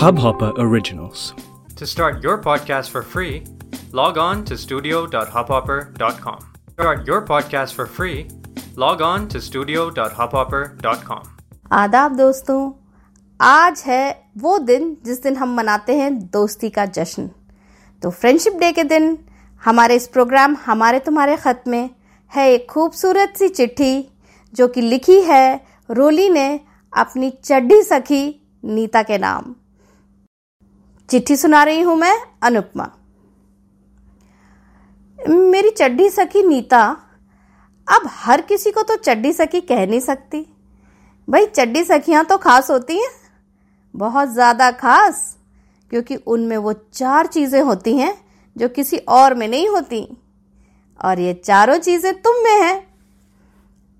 Hubhopper Originals. To start your podcast for free, log on to studio.hubhopper.com. Start your podcast for free. Log on to studio.hubhopper.com. आदाब दोस्तों, आज है वो दिन जिस दिन हम मनाते हैं दोस्ती का जश्न। तो फ्रेंडशिप डे के दिन हमारे इस प्रोग्राम हमारे तुम्हारे ख़त में है एक खूबसूरत सी चिट्ठी जो कि लिखी है रोली ने अपनी चड्ढी सखी नीता के नाम। चिट्ठी सुना रही हूँ मैं, अनुपमा। मेरी चड्ढी सखी नीता, अब हर किसी को तो चड्ढी सखी कह नहीं सकती भाई। चड्ढी सखियाँ तो खास होती हैं, बहुत ज़्यादा खास, क्योंकि उनमें वो चार चीज़ें होती हैं जो किसी और में नहीं होती, और ये चारों चीज़ें तुम में हैं।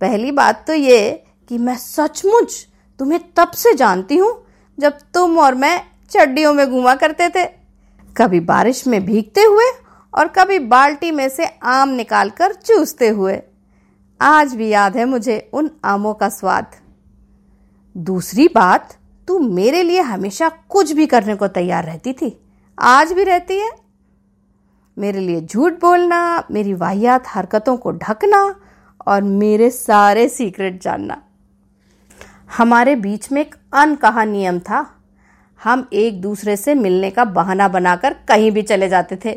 पहली बात तो ये कि मैं सचमुच तुम्हें तब से जानती हूँ जब तुम और मैं चड्डियों में घूमा करते थे, कभी बारिश में भीगते हुए और कभी बाल्टी में से आम निकाल कर चूसते हुए। आज भी याद है मुझे उन आमों का स्वाद। दूसरी बात, तू मेरे लिए हमेशा कुछ भी करने को तैयार रहती थी, आज भी रहती है। मेरे लिए झूठ बोलना, मेरी वाहियात हरकतों को ढकना और मेरे सारे सीक्रेट जानना। हमारे बीच में एक अनकहा नियम था, हम एक दूसरे से मिलने का बहाना बनाकर कहीं भी चले जाते थे,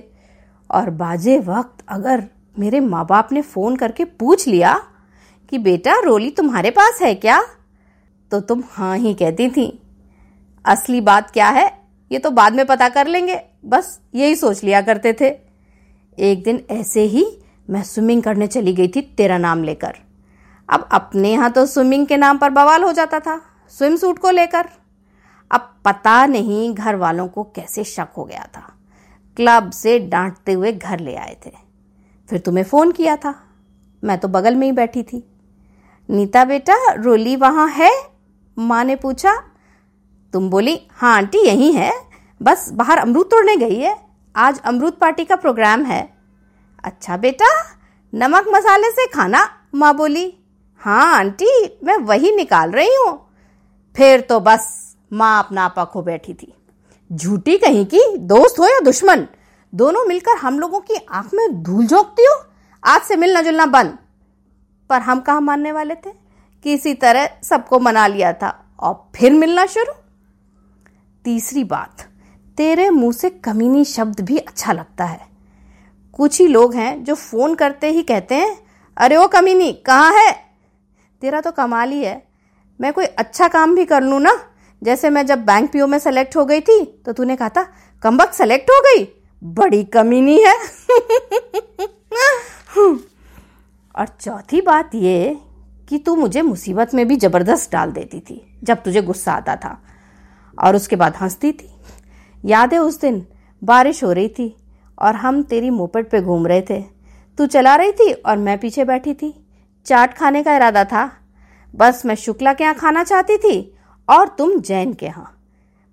और बाजे वक्त अगर मेरे माँ बाप ने फ़ोन करके पूछ लिया कि बेटा रोली तुम्हारे पास है क्या, तो तुम हाँ ही कहती थी। असली बात क्या है ये तो बाद में पता कर लेंगे, बस यही सोच लिया करते थे। एक दिन ऐसे ही मैं स्विमिंग करने चली गई थी तेरा नाम लेकर। अब अपने यहाँ तो स्विमिंग के नाम पर बवाल हो जाता था स्विम सूट को लेकर। अब पता नहीं घर वालों को कैसे शक हो गया था, क्लब से डांटते हुए घर ले आए थे। फिर तुम्हें फ़ोन किया था, मैं तो बगल में ही बैठी थी। नीता बेटा रोली वहाँ है, माँ ने पूछा। तुम बोली हाँ आंटी यहीं है, बस बाहर अमरूद तोड़ने गई है, आज अमरूद पार्टी का प्रोग्राम है। अच्छा बेटा नमक मसाले से खाना, माँ बोली। हाँ आंटी मैं वही निकाल रही हूँ। फिर तो बस माँ अपना आपा खो बैठी थी। झूठी कहीं की, दोस्त हो या दुश्मन, दोनों मिलकर हम लोगों की आंख में धूल झोंकती हो। आज से मिलना जुलना बंद। पर हम कहाँ मानने वाले थे, किसी तरह सबको मना लिया था और फिर मिलना शुरू। तीसरी बात, तेरे मुंह से कमीनी शब्द भी अच्छा लगता है। कुछ ही लोग हैं जो फ़ोन करते ही कहते हैं अरे वो कमीनी कहाँ है। तेरा तो कमाल ही है। मैं कोई अच्छा काम भी कर लूँ ना, जैसे मैं जब बैंक पीओ में सेलेक्ट हो गई थी तो तूने कहा था कमबख्त सेलेक्ट हो गई, बड़ी कमीनी है। और चौथी बात ये कि तू मुझे मुसीबत में भी ज़बरदस्त डाल देती थी जब तुझे गुस्सा आता था, और उसके बाद हंसती थी। याद है उस दिन बारिश हो रही थी और हम तेरी मोपेड पे घूम रहे थे, तू चला रही थी और मैं पीछे बैठी थी। चाट खाने का इरादा था, बस मैं शुक्ला के यहाँ खाना चाहती थी और तुम जैन के यहाँ।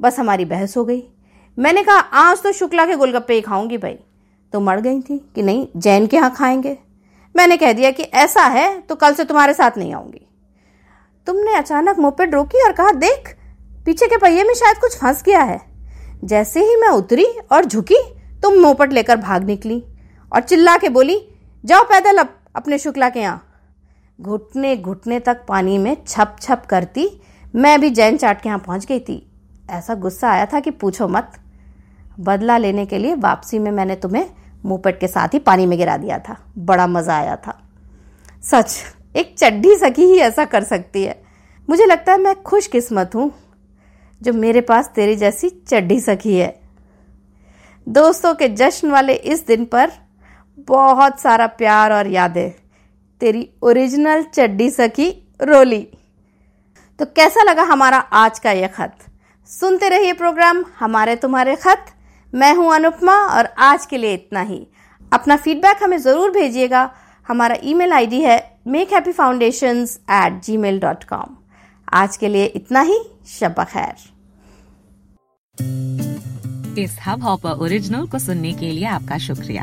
बस हमारी बहस हो गई। मैंने कहा आज तो शुक्ला के गोलगप्पे ही खाऊंगी भाई। तुम अड़ गई थी कि नहीं जैन के यहाँ खाएंगे। मैंने कह दिया कि ऐसा है तो कल से तुम्हारे साथ नहीं आऊँगी। तुमने अचानक मोपेड रोकी और कहा देख पीछे के पहिए में शायद कुछ फंस गया है। जैसे ही मैं उतरी और झुकी तुम मोपेड लेकर भाग निकली और चिल्ला के बोली जाओ पैदल अब अपने शुक्ला के यहाँ। घुटने घुटने तक पानी में छप छप करती मैं भी जैन चाट के यहाँ पहुँच गई थी। ऐसा गुस्सा आया था कि पूछो मत। बदला लेने के लिए वापसी में मैंने तुम्हें मोपेड के साथ ही पानी में गिरा दिया था, बड़ा मज़ा आया था। सच एक चड्ढी सखी ही ऐसा कर सकती है। मुझे लगता है मैं खुशकिस्मत हूँ जो मेरे पास तेरी जैसी चड्ढी सखी है। दोस्तों के जश्न वाले इस दिन पर बहुत सारा प्यार और यादें, तेरी ओरिजिनल चड्डी सखी रोली। तो कैसा लगा हमारा आज का ये खत। सुनते रहिए प्रोग्राम हमारे तुम्हारे खत। मैं हूँ अनुपमा और आज के लिए इतना ही। अपना फीडबैक हमें ज़रूर भेजिएगा। हमारा ईमेल आईडी है makehappyfoundations@gmail.com। आज के लिए इतना ही, शब्बा खैर। इस हब हॉपर ओरिजिनल को सुनने के लिए आपका शुक्रिया।